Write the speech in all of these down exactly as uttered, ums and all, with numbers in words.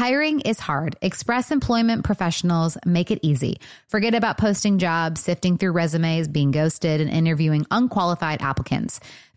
Hiring is hard. Express Employment Professionals make it easy. Forget about posting jobs, sifting through resumes, being ghosted, and interviewing unqualified applicants.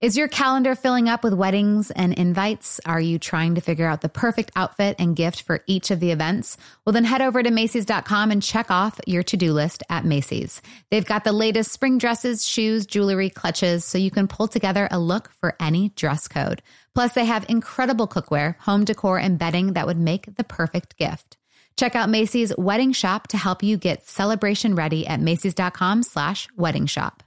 Is your calendar filling up with weddings and invites? Are you trying to figure out the perfect outfit and gift for each of the events? Well, then head over to Macy's dot com and check off your to-do list at Macy's. They've got the latest spring dresses, shoes, jewelry, clutches, so you can pull together a look for any dress code. Plus, they have incredible cookware, home decor, and bedding that would make the perfect gift. Check out Macy's Wedding Shop to help you get celebration ready at Macy's dot com slash wedding shop.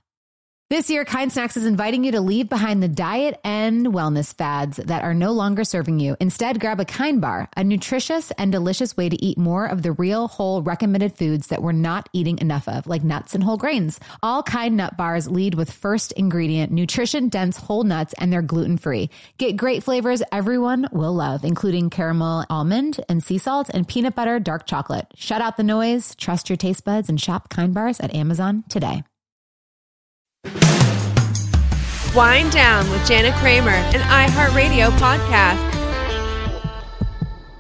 This year, Kind Snacks is inviting you to leave behind the diet and wellness fads that are no longer serving you. Instead, grab a Kind Bar, a nutritious and delicious way to eat more of the real, whole, recommended foods that we're not eating enough of, like nuts and whole grains. All Kind Nut Bars lead with first ingredient, nutrition-dense whole nuts, and they're gluten-free. Get great flavors everyone will love, including caramel almond and sea salt and peanut butter dark chocolate. Shut out the noise, trust your taste buds, and shop Kind Bars at Amazon today. Wind Down with Jana Kramer, an iHeartRadio podcast.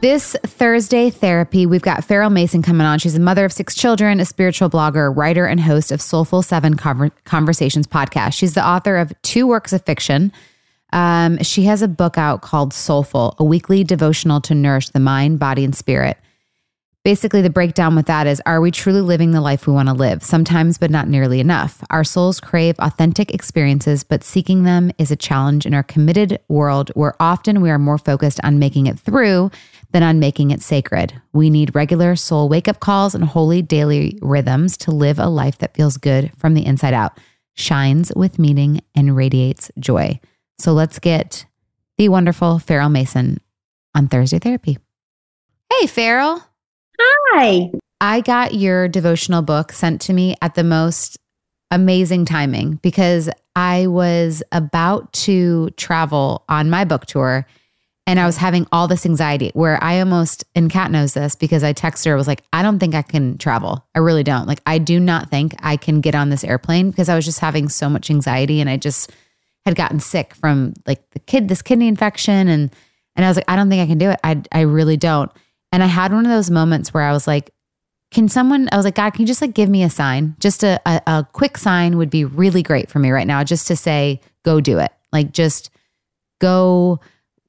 This Thursday Therapy, we've got Farrell Mason coming on. She's a mother of six children, a spiritual blogger, writer, and host of Soulful Seven Conver- Conversations podcast. She's the author of two works of fiction. Um, she has a book out called Soulful, a weekly devotional to nourish the mind, body, and spirit. Basically, the breakdown with that is, are we truly living the life we want to live? Sometimes, but not nearly enough. Our souls crave authentic experiences, but seeking them is a challenge in our committed world where often we are more focused on making it through than on making it sacred. We need regular soul wake-up calls and holy daily rhythms to live a life that feels good from the inside out, shines with meaning, and radiates joy. So let's get the wonderful Farrell Mason on Thursday Therapy. Hey, Farrell. Hi. I got your devotional book sent to me at the most amazing timing because I was about to travel on my book tour and I was having all this anxiety where I almost, and Kat knows this because I texted her, I was like, I don't think I can travel. I really don't. Like, I do not think I can get on this airplane because I was just having so much anxiety and I just had gotten sick from like the kid, this kidney infection. And, and I was like, I don't think I can do it. I I really don't. And I had one of those moments where I was like, can someone, I was like, God, can you just like give me a sign? Just a, a, a quick sign would be really great for me right now, just to say, go do it. Like just go,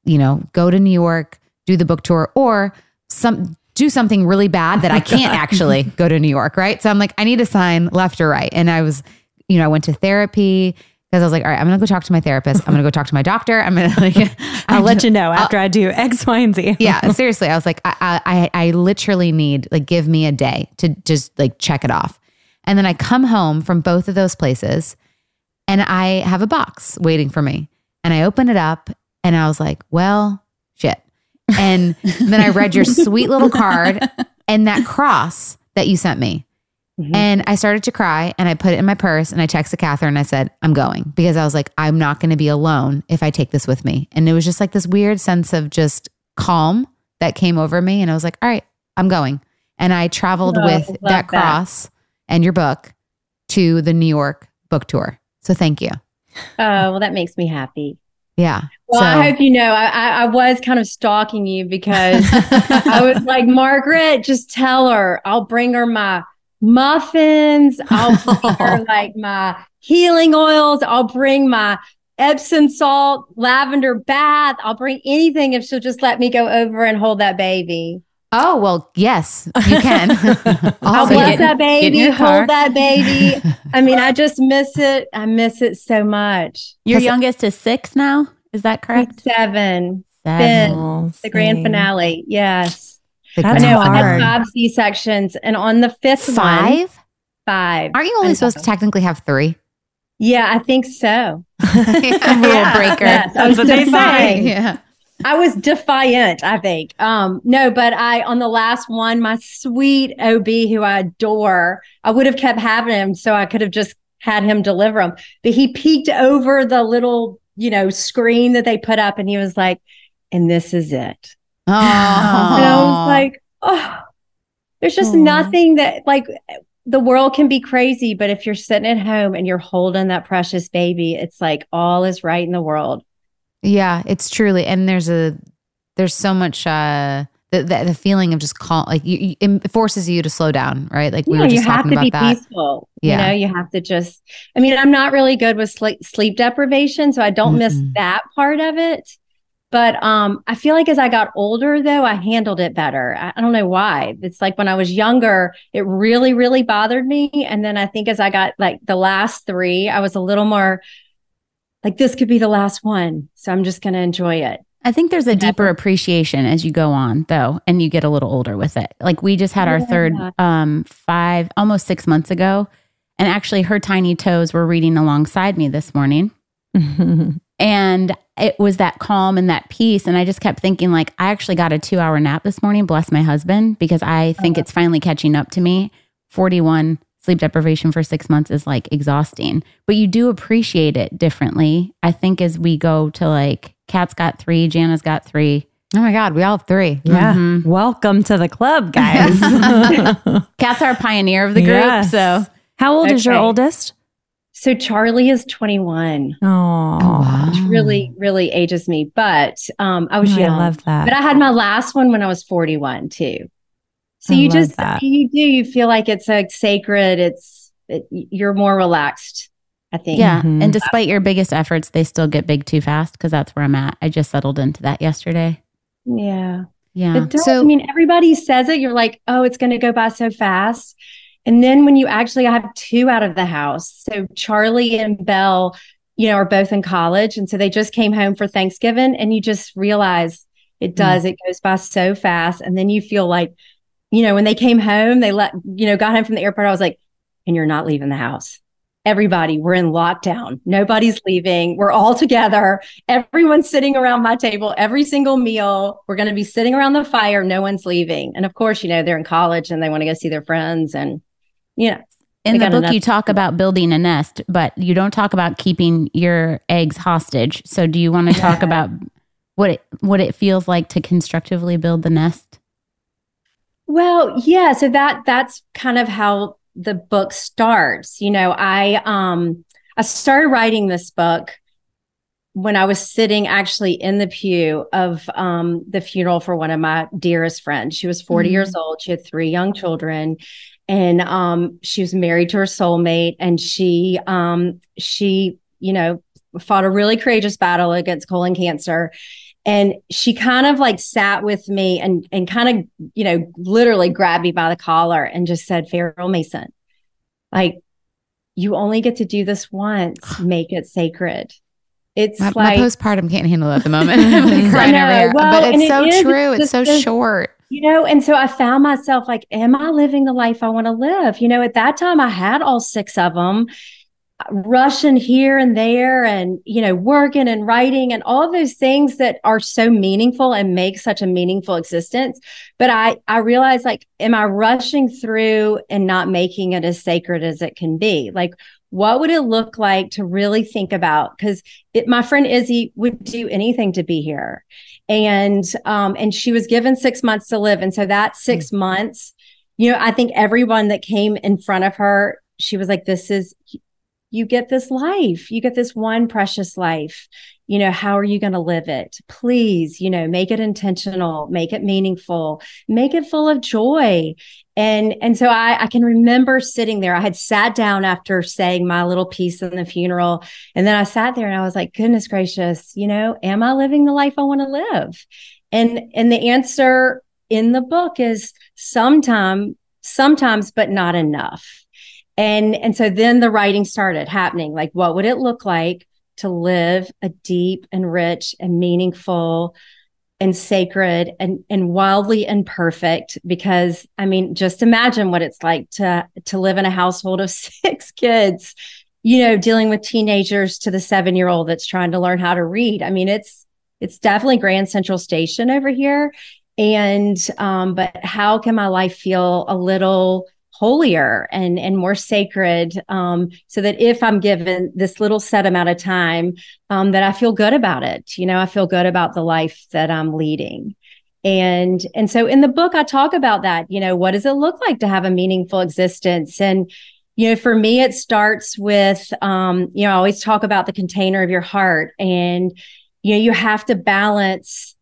you know, go to New York, do the book tour or some, do something really bad that I can't actually go to New York. Right. So I'm like, I need a sign left or right. And I was, you know, I went to therapy because I was like, all right, I'm going to go talk to my therapist. I'm going to go talk to my doctor. I'm going to like, I'll do, let you know after I'll, I do X, Y, and Z. Yeah, seriously. I was like, I, I, I literally need, like, give me a day to just like check it off. And then I come home from both of those places and I have a box waiting for me and I open it up and I was like, well, shit. And then I read your sweet little card and that cross that you sent me. Mm-hmm. And I started to cry and I put it in my purse and I texted Catherine and I said, I'm going, because I was like, I'm not going to be alone if I take this with me. And it was just like this weird sense of just calm that came over me. And I was like, all right, I'm going. And I traveled oh, with that cross that. and your book to the New York book tour. So thank you. Oh, well, that makes me happy. Yeah. Well, so. I hope you know, I, I was kind of stalking you because I was like, Margaret, just tell her, I'll bring her my muffins, I'll bring her like my healing oils, I'll bring my Epsom salt, lavender bath, I'll bring anything if she'll just let me go over and hold that baby. Oh, well, yes, you can. I'll bless that baby, hold that baby. I mean, I just miss it. I miss it so much. Your youngest is six now, is that correct? Seven. Seven. The grand finale, yes. I know, I had five C-sections and on the fifth five? one. Five? Aren't you only supposed to technically have three? Yeah, I think so. yeah, yeah. Rule breaker. Yes, I was defiant. Yeah. I was defiant, I think. Um, no, but I, on the last one, my sweet O B who I adore, I would have kept having him so I could have just had him deliver them. But he peeked over the little, you know, screen that they put up, and he was like, and this is it. Oh, and I was like, oh, there's just Aww. nothing that, like, the world can be crazy, but if you're sitting at home and you're holding that precious baby, it's like all is right in the world. Yeah, it's truly. And there's a, there's so much, uh, the, the, the feeling of just calm, like you, you, it forces you to slow down, right? Like we yeah, were just talking about that. You have to be peaceful. Yeah. You know, you have to just, I mean, I'm not really good with sleep, sleep deprivation, so I don't mm-hmm. miss that part of it. But um, I feel like as I got older, though, I handled it better. I, I don't know why. It's like when I was younger, it really, really bothered me. And then I think as I got like the last three, I was a little more like, this could be the last one, so I'm just going to enjoy it. I think there's a deeper appreciation as you go on, though, and you get a little older with it. Like we just had our yeah. third um, five, almost six months ago. And actually her tiny toes were reading alongside me this morning. And it was that calm and that peace. And I just kept thinking, like, I actually got a two hour nap this morning, bless my husband, because I think uh-huh. it's finally catching up to me. forty-one sleep deprivation for six months is like exhausting, but you do appreciate it differently. I think as we go to like, Kat's got three, Jana's got three. Oh my God, we all have three. Yeah. Mm-hmm. Welcome to the club, guys. Kat's our pioneer of the group. Yes. So how old okay. is your oldest? So Charlie is twenty-one. Aww. Oh, wow. Which really, really ages me. But um, I was oh, young. I love that. But I had my last one when I was forty-one too. So I you just, that. you do, you feel like it's like sacred. It's, it, you're more relaxed, I think. Yeah. Mm-hmm. And despite your biggest efforts, they still get big too fast, because that's where I'm at. I just settled into that yesterday. Yeah. Yeah. So, I mean, everybody says it. You're like, oh, it's going to go by so fast. And then when you actually I have two out of the house, so Charlie and Belle, you know, are both in college. And so they just came home for Thanksgiving, and you just realize it does, mm. it goes by so fast. And then you feel like, you know, when they came home, they let, you know, got home from the airport. I was like, and you're not leaving the house. Everybody, we're in lockdown. Nobody's leaving. We're all together. Everyone's sitting around my table every single meal. We're going to be sitting around the fire. No one's leaving. And of course, you know, they're in college and they want to go see their friends. And, you know, in the book, you talk about building a nest, but you don't talk about keeping your eggs hostage. So do you want to talk about what it, what it feels like to constructively build the nest? Well, yeah. So that that's kind of how the book starts. You know, I, um, I started writing this book when I was sitting actually in the pew of, um, the funeral for one of my dearest friends. She was forty mm-hmm. years old. She had three young children, and, um, she was married to her soulmate, and she, um, she, you know, fought a really courageous battle against colon cancer. And she kind of like sat with me and and kind of, you know, literally grabbed me by the collar and just said, Farrell Mason, like, you only get to do this once. Make it sacred. It's my, like. My postpartum can't handle it at the moment. I know. Well, but it's so it true. It's, it's so this, short. You know, and so I found myself like, am I living the life I want to live? You know, at that time I had all six of them. Rushing here and there, and, you know, working and writing and all those things that are so meaningful and make such a meaningful existence. But I, I realized, like, am I rushing through and not making it as sacred as it can be? Like, what would it look like to really think about? Because my friend Izzy would do anything to be here, and um, and she was given six months to live, and so that six mm-hmm. months, you know, I think everyone that came in front of her, she was like, "This is." You get this life, you get this one precious life, you know, how are you going to live it? Please, you know, make it intentional, make it meaningful, make it full of joy. And, and so I, I can remember sitting there, I had sat down after saying my little piece in the funeral. And then I sat there and I was like, goodness gracious, you know, am I living the life I want to live? And, and the answer in the book is sometime, sometimes, but not enough. And and so then the writing started happening. Like, what would it look like to live a deep and rich and meaningful and sacred and, and wildly imperfect? Because, I mean, just imagine what it's like to, to live in a household of six kids, you know, dealing with teenagers to the seven-year-old that's trying to learn how to read. I mean, it's it's definitely Grand Central Station over here. And um, but how can my life feel a little holier and, and more sacred, um, so that if I'm given this little set amount of time, um, that I feel good about it. You know, I feel good about the life that I'm leading. And, and so in the book, I talk about that, you know, what does it look like to have a meaningful existence? And, you know, for me, it starts with, um, you know, I always talk about the container of your heart, and, you know, you have to balance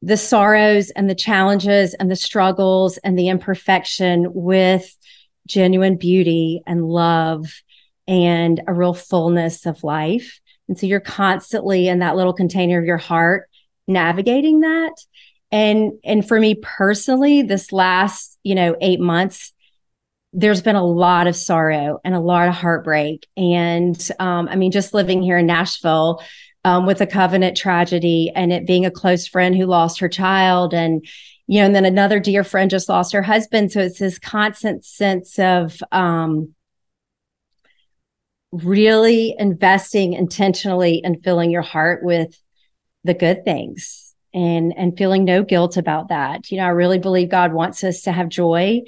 the sorrows and the challenges and the struggles and the imperfection with genuine beauty and love and a real fullness of life. And so you're constantly in that little container of your heart, navigating that. And, and for me personally, this last, you know, eight months, there's been a lot of sorrow and a lot of heartbreak. And, um, I mean, just living here in Nashville, Um, with the Covenant tragedy, and it being a close friend who lost her child, and, you know, and then another dear friend just lost her husband. So it's this constant sense of um, really investing intentionally and filling your heart with the good things, and, and feeling no guilt about that. You know, I really believe God wants us to have joy.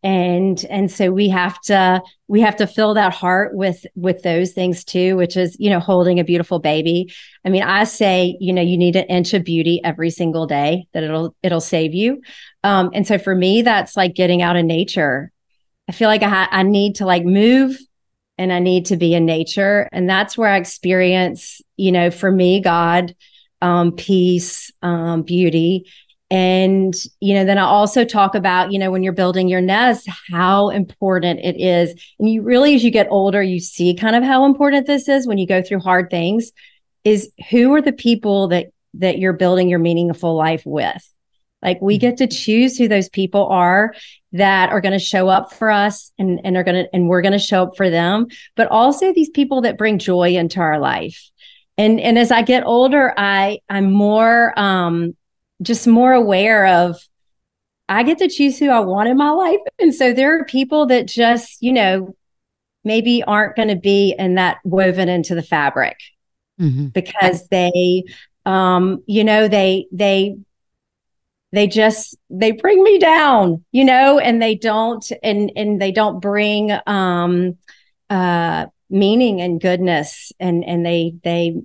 And, and so we have to, we have to fill that heart with, with those things too, which is, you know, holding a beautiful baby. I mean, I say, you know, you need an inch of beauty every single day, that it'll, it'll save you. Um, and so for me, that's like getting out in nature. I feel like I, ha- I need to like move, and I need to be in nature. And that's where I experience, you know, for me, God, um, peace, um, beauty. And, you know, then I also talk about, you know, when you're building your nest, how important it is. And you really, as you get older, you see kind of how important this is when you go through hard things, is who are the people that, that you're building your meaningful life with? Like, we get to choose who those people are that are going to show up for us, and, and are going to, and we're going to show up for them, but also these people that bring joy into our life. And, and as I get older, I, I'm more, um, just more aware of, I get to choose who I want in my life. And so there are people that just, you know, maybe aren't going to be in that woven into the fabric, mm-hmm. because they, um, you know, they, they, they just, they bring me down, you know, and they don't, and, and they don't bring, um, uh, meaning and goodness. And, and they, they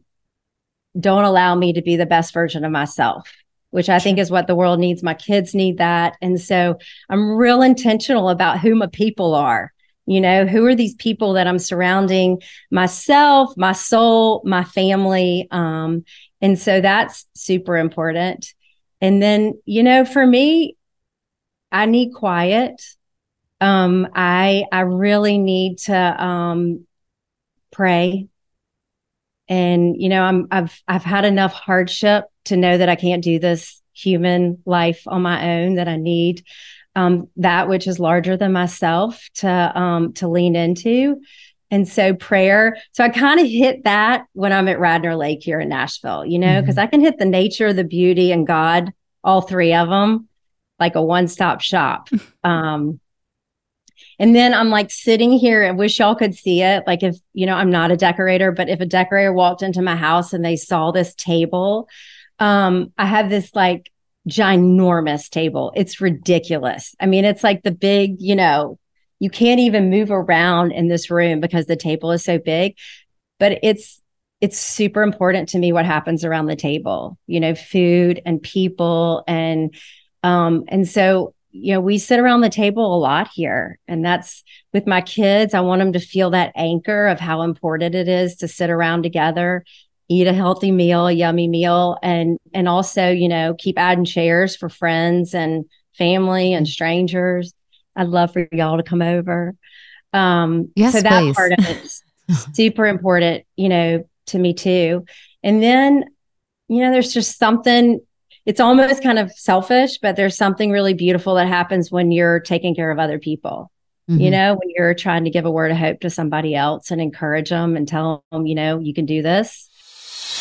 don't allow me to be the best version of myself, which I think is what the world needs. My kids need that. And so I'm real intentional about who my people are. You know, who are these people that I'm surrounding myself, my soul, my family. Um, and so that's super important. And then, you know, for me, I need quiet. Um, I, I really need to um, pray. And, you know, I'm, I've, I've had enough hardship to know that I can't do this human life on my own, that I need um, that which is larger than myself to um, to lean into. And so prayer. So I kind of hit that when I'm at Radnor Lake here in Nashville, you know, because mm-hmm. I can hit the nature, the beauty, and God, all three of them, like a one-stop shop. um, and then I'm like sitting here, I wish y'all could see it. Like, if, you know, I'm not a decorator, but if a decorator walked into my house and they saw this table, Um, I have this like ginormous table. It's ridiculous. I mean, it's like the big, you know, you can't even move around in this room because the table is so big, but it's, it's super important to me what happens around the table, you know, food and people. And, um, and so, you know, we sit around the table a lot here, and that's with my kids. I want them to feel that anchor of how important it is to sit around together, eat a healthy meal, a yummy meal, and and also, you know, keep adding chairs for friends and family and strangers. I'd love for y'all to come over. Um, yes, so that please. Part of it's super important, you know, to me too. And then, you know, there's just something, it's almost kind of selfish, but there's something really beautiful that happens when you're taking care of other people. Mm-hmm. You know, when you're trying to give a word of hope to somebody else and encourage them and tell them, you know, you can do this.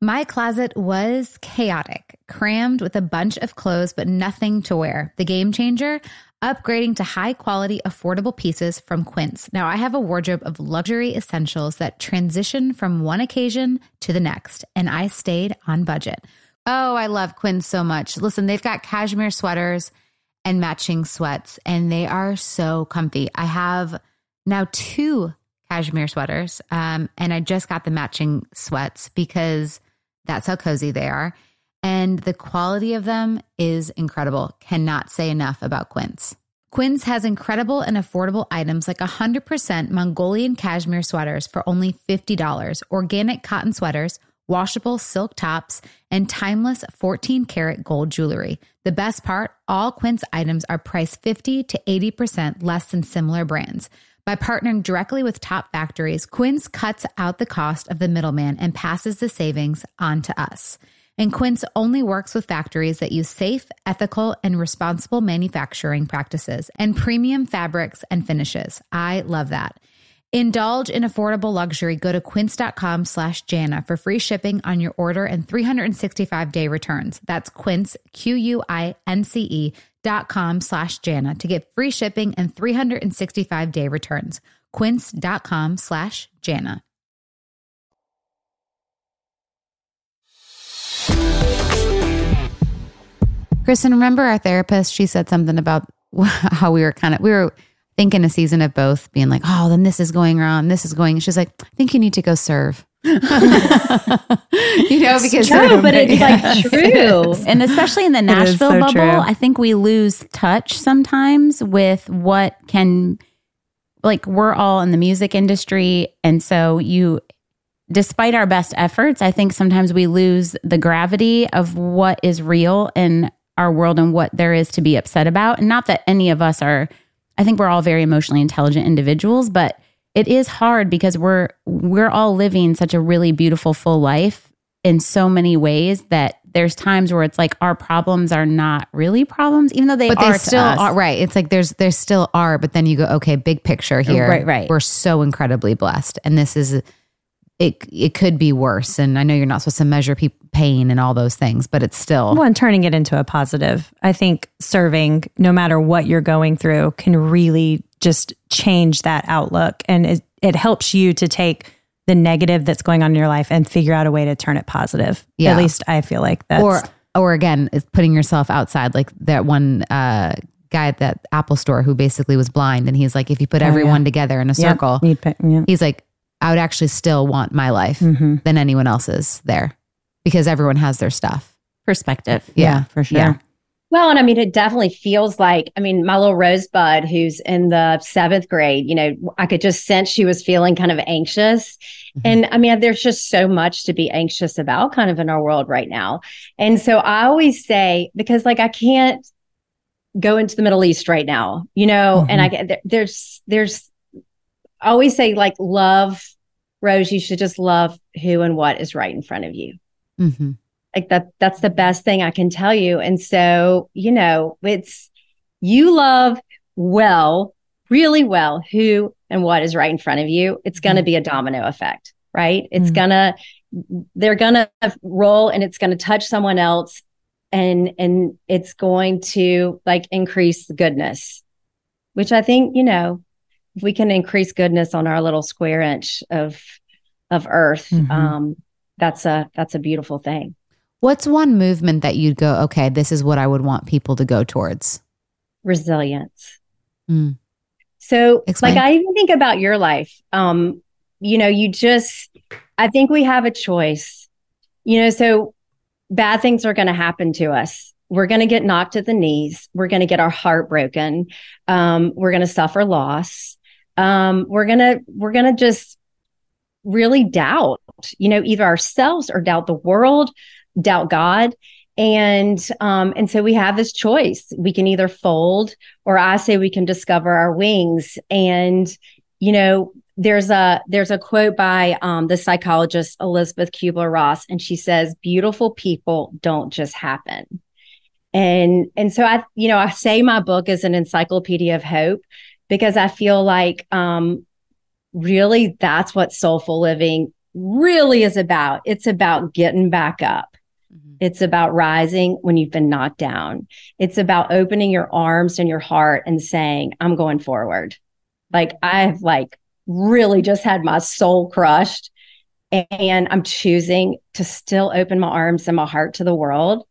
My closet was chaotic, crammed with a bunch of clothes, but nothing to wear. The game changer, upgrading to high quality, affordable pieces from Quince. Now I have a wardrobe of luxury essentials that transition from one occasion to the next, and I stayed on budget. Oh, I love Quince so much. Listen, they've got cashmere sweaters and matching sweats, and they are so comfy. I have now two cashmere sweaters, um, and I just got the matching sweats because that's how cozy they are. And the quality of them is incredible. Cannot say enough about Quince. Quince has incredible and affordable items like one hundred percent Mongolian cashmere sweaters for only fifty dollars, organic cotton sweaters, washable silk tops, and timeless fourteen karat gold jewelry. The best part, all Quince items are priced fifty to eighty percent less than similar brands. By partnering directly with top factories, Quince cuts out the cost of the middleman and passes the savings on to us. And Quince only works with factories that use safe, ethical, and responsible manufacturing practices and premium fabrics and finishes. I love that. Indulge in affordable luxury. Go to quince dot com slash Jana for free shipping on your order and three hundred sixty-five day returns. That's Quince, Q U I N C E dot com slash Jana to get free shipping and three hundred sixty-five day returns. Quince dot com slash Jana. Kristen, remember our therapist? She said something about how we were kind of, we were thinking a season of both being like, oh, then this is going wrong. This is going. She's like, I think you need to go serve. you know, it's because true, but it's yes. like true. It and especially in the Nashville so bubble, true. I think we lose touch sometimes with what can, like we're all in the music industry. And so you, despite our best efforts, I think sometimes we lose the gravity of what is real in our world and what there is to be upset about. And not that any of us are, I think we're all very emotionally intelligent individuals, but it is hard because we're we're all living such a really beautiful, full life in so many ways that there's times where it's like our problems are not really problems, even though they but are they still to us. Are, right. It's like there's there still are, but then you go, okay, big picture here. Right, right. We're so incredibly blessed, and this is it. It could be worse, and I know you're not supposed to measure pe- pain and all those things, but it's still well. And turning it into a positive, I think serving, no matter what you're going through, can really just change that outlook. And it, it helps you to take the negative that's going on in your life and figure out a way to turn it positive. Yeah. At least I feel like that's... Or, or again, it's putting yourself outside, like that one uh, guy at that Apple store who basically was blind. And he's like, if you put everyone oh, yeah. together in a circle, yep. You'd pick, yeah. he's like, I would actually still want my life mm-hmm. than anyone else's there, because everyone has their stuff. Perspective. Yeah, yeah for sure. Yeah. Well, and I mean, it definitely feels like, I mean, my little Rosebud, who's in the seventh grade, you know, I could just sense she was feeling kind of anxious. Mm-hmm. And I mean, there's just so much to be anxious about kind of in our world right now. And so I always say, because like, I can't go into the Middle East right now, you know, mm-hmm. and I there, there's, there's, I always say like, love, Rose, you should just love who and what is right in front of you. Mm-hmm. Like that, that's the best thing I can tell you. And so, you know, it's, you love well, really well, who and what is right in front of you. It's going to be a domino effect, right? It's mm-hmm. going to, they're going to roll and it's going to touch someone else, and, and it's going to like increase the goodness, which I think, you know, if we can increase goodness on our little square inch of, of earth, mm-hmm. um, that's a, that's a beautiful thing. What's one movement that you'd go, okay, this is what I would want people to go towards? Resilience. Mm. So Explain. Like I even think about your life, um, you know, you just, I think we have a choice, you know, so bad things are going to happen to us. We're going to get knocked at the knees. We're going to get our heart broken. Um, we're going to suffer loss. Um, we're going to, we're going to just really doubt, you know, either ourselves or doubt the world, doubt God. And, um, and so we have this choice. We can either fold, or I say we can discover our wings. And, you know, there's a, there's a quote by, um, the psychologist, Elizabeth Kubler-Ross, and she says, beautiful people don't just happen. And, and so I, you know, I say my book is an encyclopedia of hope, because I feel like, um, really that's what soulful living really is about. It's about getting back up. It's about rising when you've been knocked down. It's about opening your arms and your heart and saying, I'm going forward. Like I've like really just had my soul crushed, and I'm choosing to still open my arms and my heart to the world.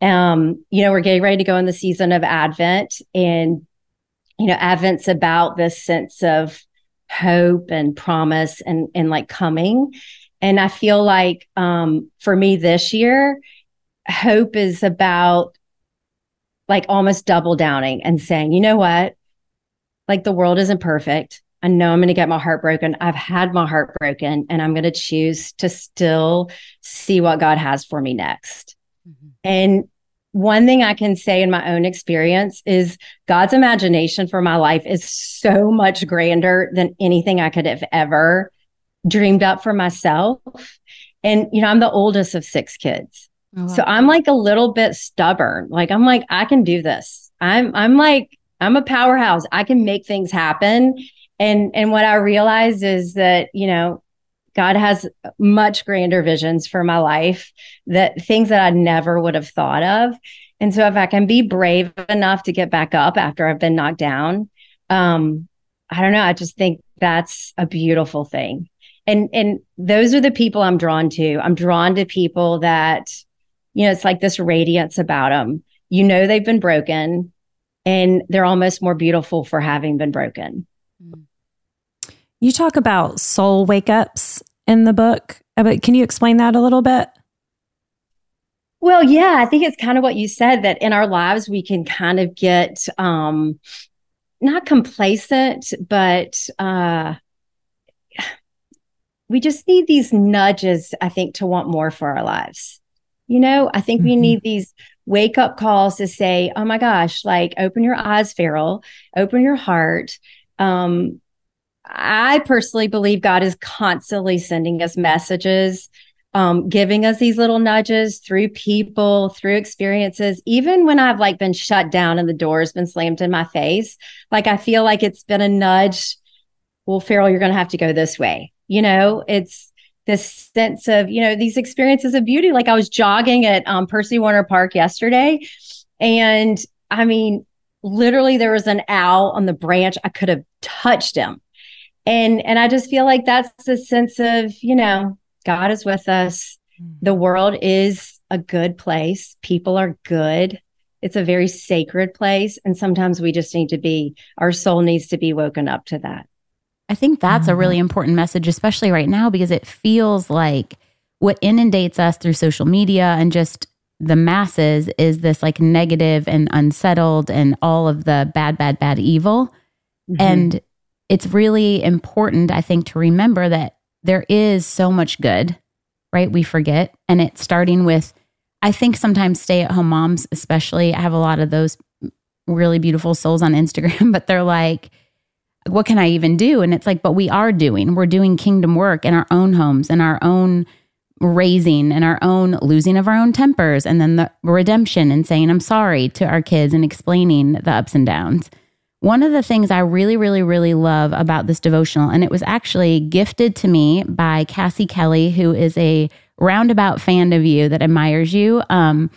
Um, you know, we're getting ready to go in the season of Advent, and, you know, Advent's about this sense of hope and promise and, and like coming. And I feel like um, for me this year, hope is about like almost double downing and saying, you know what, like the world isn't perfect. I know I'm going to get my heart broken. I've had my heart broken, and I'm going to choose to still see what God has for me next. Mm-hmm. And one thing I can say in my own experience is God's imagination for my life is so much grander than anything I could have ever dreamed up for myself. And, you know, I'm the oldest of six kids. Oh, wow. So I'm like a little bit stubborn. Like, I'm like, I can do this. I'm, I'm like, I'm a powerhouse. I can make things happen. And, and what I realized is that, you know, God has much grander visions for my life, that things that I never would have thought of. And so if I can be brave enough to get back up after I've been knocked down, um, I don't know. I just think that's a beautiful thing. And, and those are the people I'm drawn to. I'm drawn to people that, you know, it's like this radiance about them. You know, they've been broken, and they're almost more beautiful for having been broken. You talk about soul wake-ups in the book. But can you explain that a little bit? Well, yeah, I think it's kind of what you said, that in our lives, we can kind of get um, not complacent, but... Uh, we just need these nudges, I think, to want more for our lives. You know, I think mm-hmm. we need these wake up calls to say, oh my gosh, like open your eyes, Farrell, open your heart. Um, I personally believe God is constantly sending us messages, um, giving us these little nudges through people, through experiences. Even when I've like been shut down and the door's been slammed in my face, like I feel like it's been a nudge. Well, Farrell, you're going to have to go this way. You know, it's this sense of, you know, these experiences of beauty. Like I was jogging at um, Percy Warner Park yesterday, and I mean, literally there was an owl on the branch. I could have touched him. And, and I just feel like that's the sense of, you know, God is with us. The world is a good place. People are good. It's a very sacred place. And sometimes we just need to be, our soul needs to be woken up to that. I think that's mm-hmm. a really important message, especially right now, because it feels like what inundates us through social media and just the masses is this like negative and unsettled and all of the bad, bad, bad evil. Mm-hmm. And it's really important, I think, to remember that there is so much good, right? We forget. And it's starting with, I think sometimes stay-at-home moms, especially, I have a lot of those really beautiful souls on Instagram, but they're like, what can I even do? And it's like, but we are doing, we're doing kingdom work in our own homes and our own raising and our own losing of our own tempers. And then the redemption and saying, I'm sorry to our kids and explaining the ups and downs. One of the things I really, really, really love about this devotional, and it was actually gifted to me by Cassie Kelly, who is a roundabout fan of you that admires you. Um,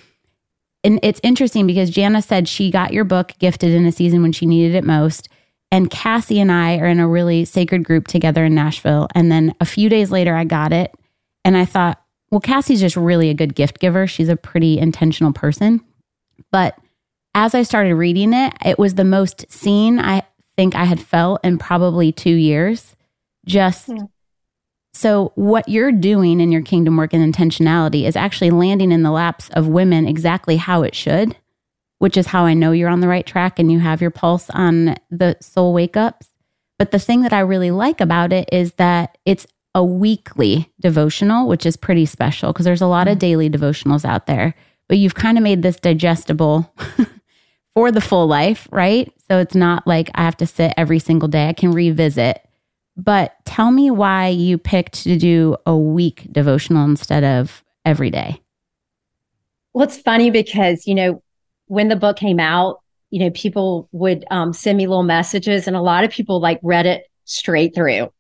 and it's interesting because Jana said she got your book gifted in a season when she needed it most. And Cassie and I are in a really sacred group together in Nashville. And then a few days later, I got it. And I thought, well, Cassie's just really a good gift giver. She's a pretty intentional person. But as I started reading it, it was the most seen I think I had felt in probably two years. Just yeah. So what you're doing in your kingdom work and intentionality is actually landing in the laps of women exactly how it should, which is how I know you're on the right track and you have your pulse on the soul wake-ups. But the thing that I really like about it is that it's a weekly devotional, which is pretty special because there's a lot of daily devotionals out there. But you've kind of made this digestible for the full life, right? So it's not like I have to sit every single day. I can revisit. But tell me why you picked to do a week devotional instead of every day. Well, it's funny because, you know, when the book came out, you know, people would um, send me little messages, and a lot of people like read it straight through.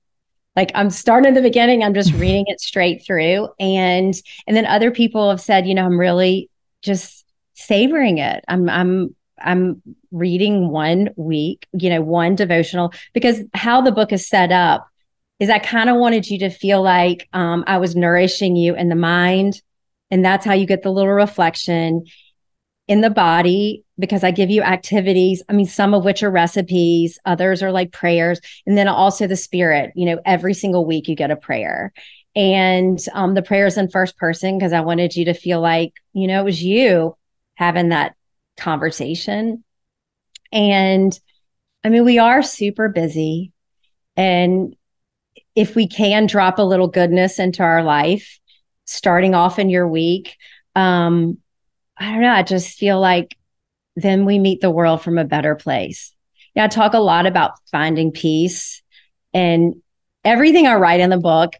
Like I'm starting at the beginning, I'm just reading it straight through. And, and then other people have said, you know, I'm really just savoring it. I'm, I'm, I'm reading one week, you know, one devotional, because how the book is set up is I kind of wanted you to feel like um, I was nourishing you in the mind. And that's how you get the little reflection in the body, because I give you activities. I mean, some of which are recipes, others are like prayers. And then also the spirit, you know, every single week you get a prayer. And um, the prayers in first person, because I wanted you to feel like, you know, it was you having that conversation. And I mean, we are super busy. And if we can drop a little goodness into our life, starting off in your week, um, I don't know. I just feel like then we meet the world from a better place. Yeah, I talk a lot about finding peace, and everything I write in the book,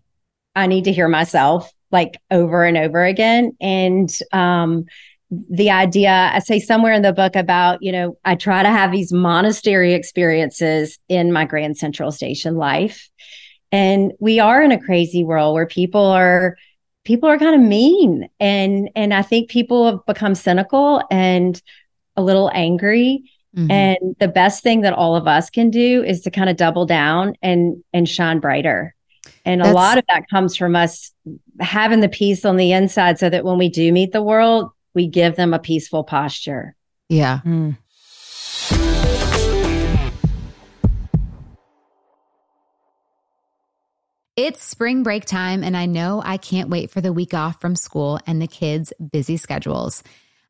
I need to hear myself like over and over again. And um, the idea, I say somewhere in the book about, you know, I try to have these monastery experiences in my Grand Central Station life. And we are in a crazy world where people are People are kind of mean, and and I think people have become cynical and a little angry. Mm-hmm. And the best thing that all of us can do is to kind of double down and and shine brighter. And That's, a lot of that comes from us having the peace on the inside, so that when we do meet the world, we give them a peaceful posture. Yeah. Mm. It's spring break time, and I know I can't wait for the week off from school and the kids' busy schedules.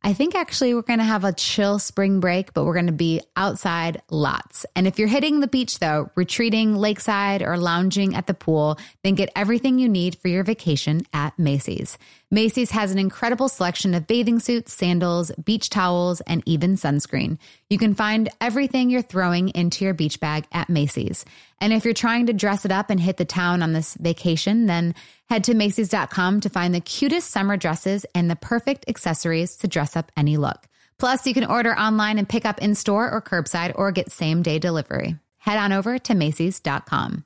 I think actually we're going to have a chill spring break, but we're going to be outside lots. And if you're hitting the beach though, retreating lakeside or lounging at the pool, then get everything you need for your vacation at Macy's. Macy's has an incredible selection of bathing suits, sandals, beach towels, and even sunscreen. You can find everything you're throwing into your beach bag at Macy's. And if you're trying to dress it up and hit the town on this vacation, then head to Macy's dot com to find the cutest summer dresses and the perfect accessories to dress up any look. Plus, you can order online and pick up in-store or curbside, or get same-day delivery. Head on over to Macy's dot com.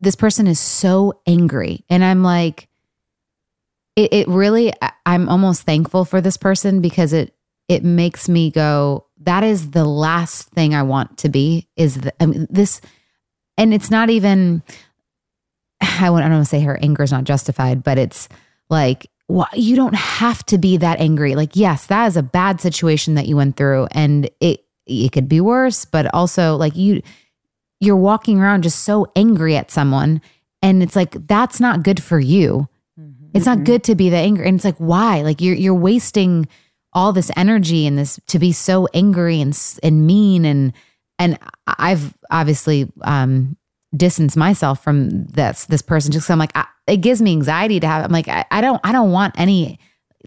This person is so angry. And I'm like, it, it really, I'm almost thankful for this person because it, it makes me go, that is the last thing I want to be is the, I mean, this. And it's not even, I, want, I don't want to say her anger is not justified, but it's like, well, you don't have to be that angry. Like, yes, that is a bad situation that you went through and it, it could be worse, but also like you, you're walking around just so angry at someone and it's like, that's not good for you. Mm-hmm. It's not good to be that angry. And it's like, why? Like you're, you're wasting all this energy and this to be so angry and, and mean. And, and I've obviously, um, distanced myself from this, this person just 'cause I'm like, I, it gives me anxiety to have, I'm like, I, I don't, I don't want any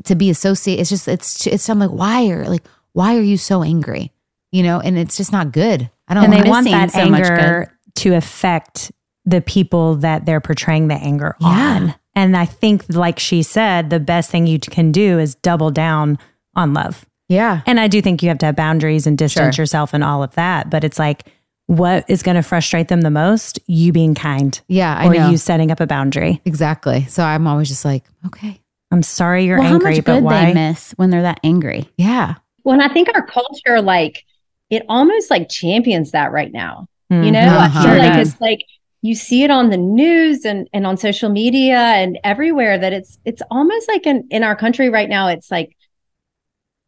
to be associated. It's just, it's, it's, I'm like, why are like, why are you so angry? You know? And it's just not good. I don't and they want that so anger to affect the people that they're portraying the anger yeah. on. And I think, like she said, the best thing you can do is double down on love. Yeah. And I do think you have to have boundaries and distance sure. yourself and all of that. But it's like, what is going to frustrate them the most? You being kind. Yeah, I or know. Or you setting up a boundary. Exactly. So I'm always just like, okay. I'm sorry you're well, angry, but why? How much good they miss when they're that angry? Yeah. Well, and I think our culture, like, it almost like champions that right now. You know, uh-huh. I feel like it's like you see it on the news and, and on social media and everywhere that it's it's almost like in, in our country right now, it's like,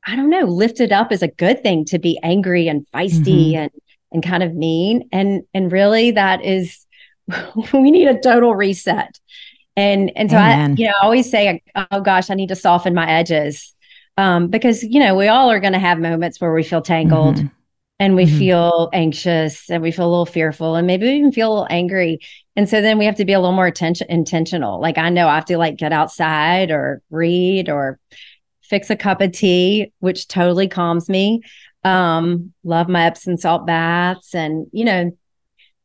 I don't know, lifted up as a good thing to be angry and feisty mm-hmm. and and kind of mean. And and really that is, we need a total reset. And and so Amen. I, you know, I always say, oh gosh, I need to soften my edges. Um, because, you know, we all are going to have moments where we feel tangled. Mm-hmm. And we mm-hmm. feel anxious and we feel a little fearful and maybe we even feel a little angry. And so then we have to be a little more attention intentional. Like I know I have to like get outside or read or fix a cup of tea, which totally calms me. Um, love my Epsom salt baths and, you know,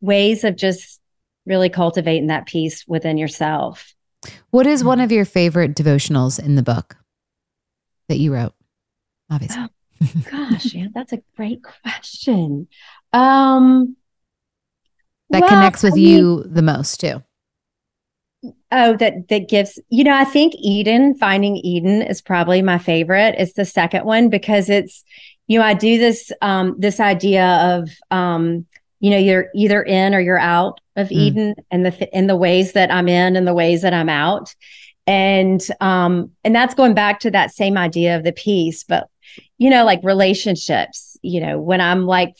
ways of just really cultivating that peace within yourself. What is one of your favorite devotionals in the book that you wrote? Obviously. Oh. Gosh, yeah, that's a great question. Um, that well, connects with I mean, you the most too. Oh, that that gives, you know, I think Eden, Finding Eden is probably my favorite. It's the second one because it's, you know, I do this, um, this idea of, um, you know, you're either in or you're out of mm. Eden and the, th- and the ways that I'm in and the ways that I'm out. And, um, and that's going back to that same idea of the peace, but you know, like relationships, you know, when I'm like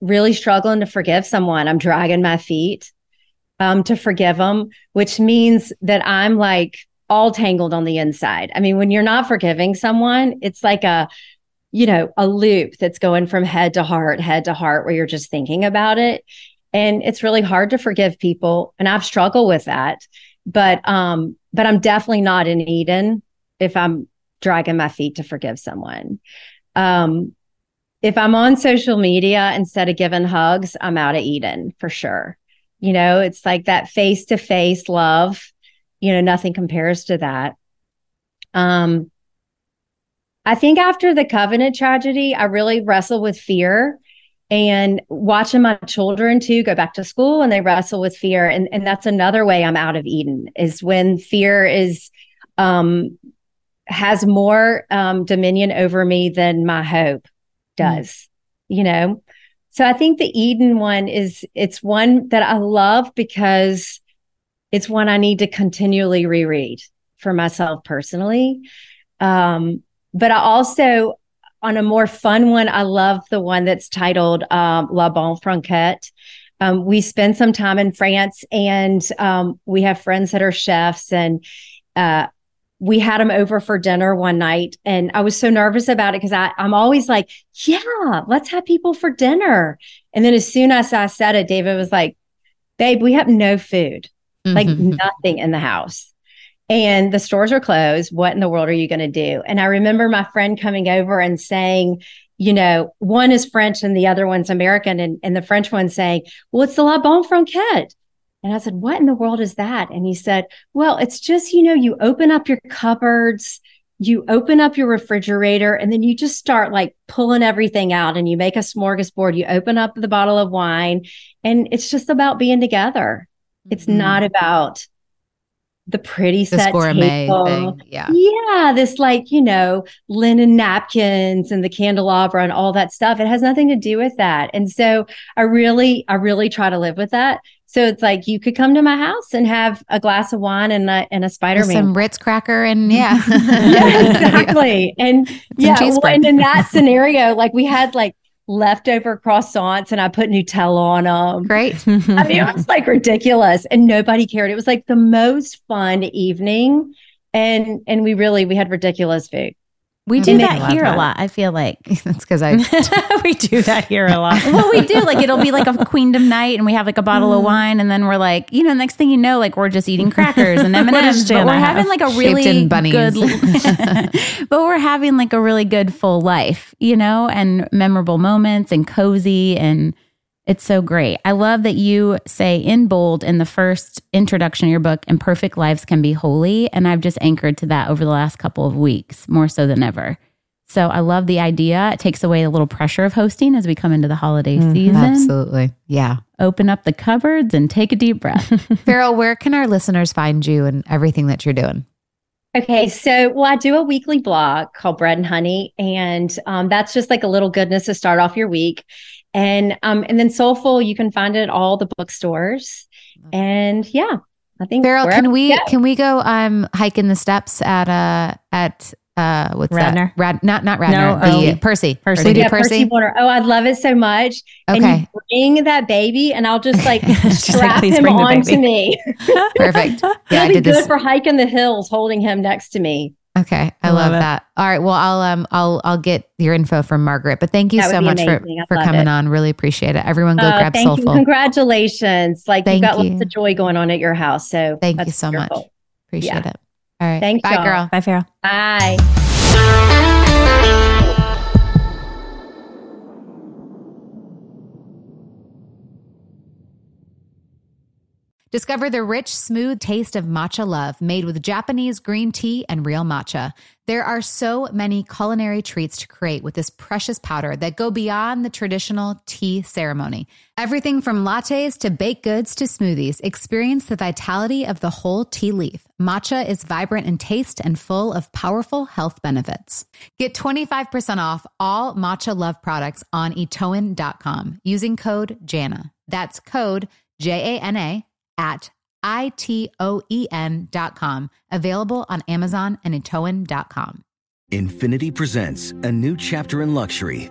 really struggling to forgive someone, I'm dragging my feet um, to forgive them, which means that I'm like all tangled on the inside. I mean, when you're not forgiving someone, it's like a, you know, a loop that's going from head to heart, head to heart, where you're just thinking about it. And it's really hard to forgive people. And I've struggled with that, but, um, but I'm definitely not in Eden if I'm dragging my feet to forgive someone. Um, if I'm on social media, instead of giving hugs, I'm out of Eden for sure. You know, it's like that face-to-face love, you know, nothing compares to that. Um, I think after the Covenant tragedy, I really wrestled with fear, and watching my children too go back to school and they wrestle with fear. And, and that's another way I'm out of Eden, is when fear is, um, has more, um, dominion over me than my hope does, mm. you know? So I think the Eden one is, it's one that I love because it's one I need to continually reread for myself personally. Um, but I also, on a more fun one, I love the one that's titled um, La Bonne Franquette. Um, we spend some time in France, and um, we have friends that are chefs, and uh, we had them over for dinner one night. And I was so nervous about it because I'm always like, yeah, let's have people for dinner. And then as soon as I said it, David was like, babe, we have no food, mm-hmm. like nothing in the house. And the stores are closed. What in the world are you going to do? And I remember my friend coming over and saying, you know, one is French and the other one's American. And, and the French one saying, well, it's the La Bonne Franquette. And I said, what in the world is that? And he said, well, it's just, you know, you open up your cupboards, you open up your refrigerator, and then you just start like pulling everything out and you make a smorgasbord. You open up the bottle of wine, and it's just about being together. It's mm-hmm. not about the pretty set table. Yeah. Yeah. This like, you know, linen napkins and the candelabra and all that stuff. It has nothing to do with that. And so I really, I really try to live with that. So it's like, you could come to my house and have a glass of wine and a, and a Spider-Man. With some Ritz cracker and yeah. yeah exactly. Yeah. And some yeah. Well, and in that scenario, like we had like leftover croissants, and I put Nutella on them. Great. I mean, it was like ridiculous, and nobody cared. It was like the most fun evening, and and we really we had ridiculous food. We do that here a lot. I feel like that's because I we do that here a lot. Well, we do. Like it'll be like a queendom night, and we have like a bottle mm. of wine, and then we're like, you know, next thing you know, like we're just eating crackers and M and M's. But we're having like a really good, but we're having like a really good full life, you know, and memorable moments and cozy, and it's so great. I love that you say in bold in the first introduction of your book, imperfect lives can be holy. And I've just anchored to that over the last couple of weeks, more so than ever. So I love the idea. It takes away a little pressure of hosting as we come into the holiday mm, season. Absolutely. Yeah. Open up the cupboards and take a deep breath. Farrell, where can our listeners find you and everything that you're doing? Okay. So, well, I do a weekly blog called Bread and Honey, and um, that's just like a little goodness to start off your week. And um, and then Soulful, you can find it at all the bookstores. And yeah, I think Farrell, can we go. can we go um hiking the steps at uh at uh what's Radnor. that? Rad not not Radnor, no, the, oh, Percy. Percy. We do yeah, Percy. Percy Warner. Oh, I love it so much. Okay. And you bring that baby, and I'll just like strap like, him on to me. Perfect. Yeah, it'll be I did good this. for hiking the hills, holding him next to me. Okay. I, I love, love that. All right. Well, I'll, um, I'll, I'll get your info from Margaret, but thank you so much for, for coming it. on. Really appreciate it. Everyone go uh, grab thank Soulful. You. Congratulations. Like thank you've got you. lots of joy going on at your house. So thank you so wonderful. much. Appreciate yeah. it. All right. Thank Bye y'all. girl. Bye Farrell. Bye. Discover the rich, smooth taste of Matcha Love, made with Japanese green tea and real matcha. There are so many culinary treats to create with this precious powder that go beyond the traditional tea ceremony. Everything from lattes to baked goods to smoothies, experience the vitality of the whole tea leaf. Matcha is vibrant in taste and full of powerful health benefits. Get twenty-five percent off all Matcha Love products on itoin dot com using code JANA. That's code J A N A. At itoen dot com. Available on Amazon and itoen dot com. Infiniti presents a new chapter in luxury,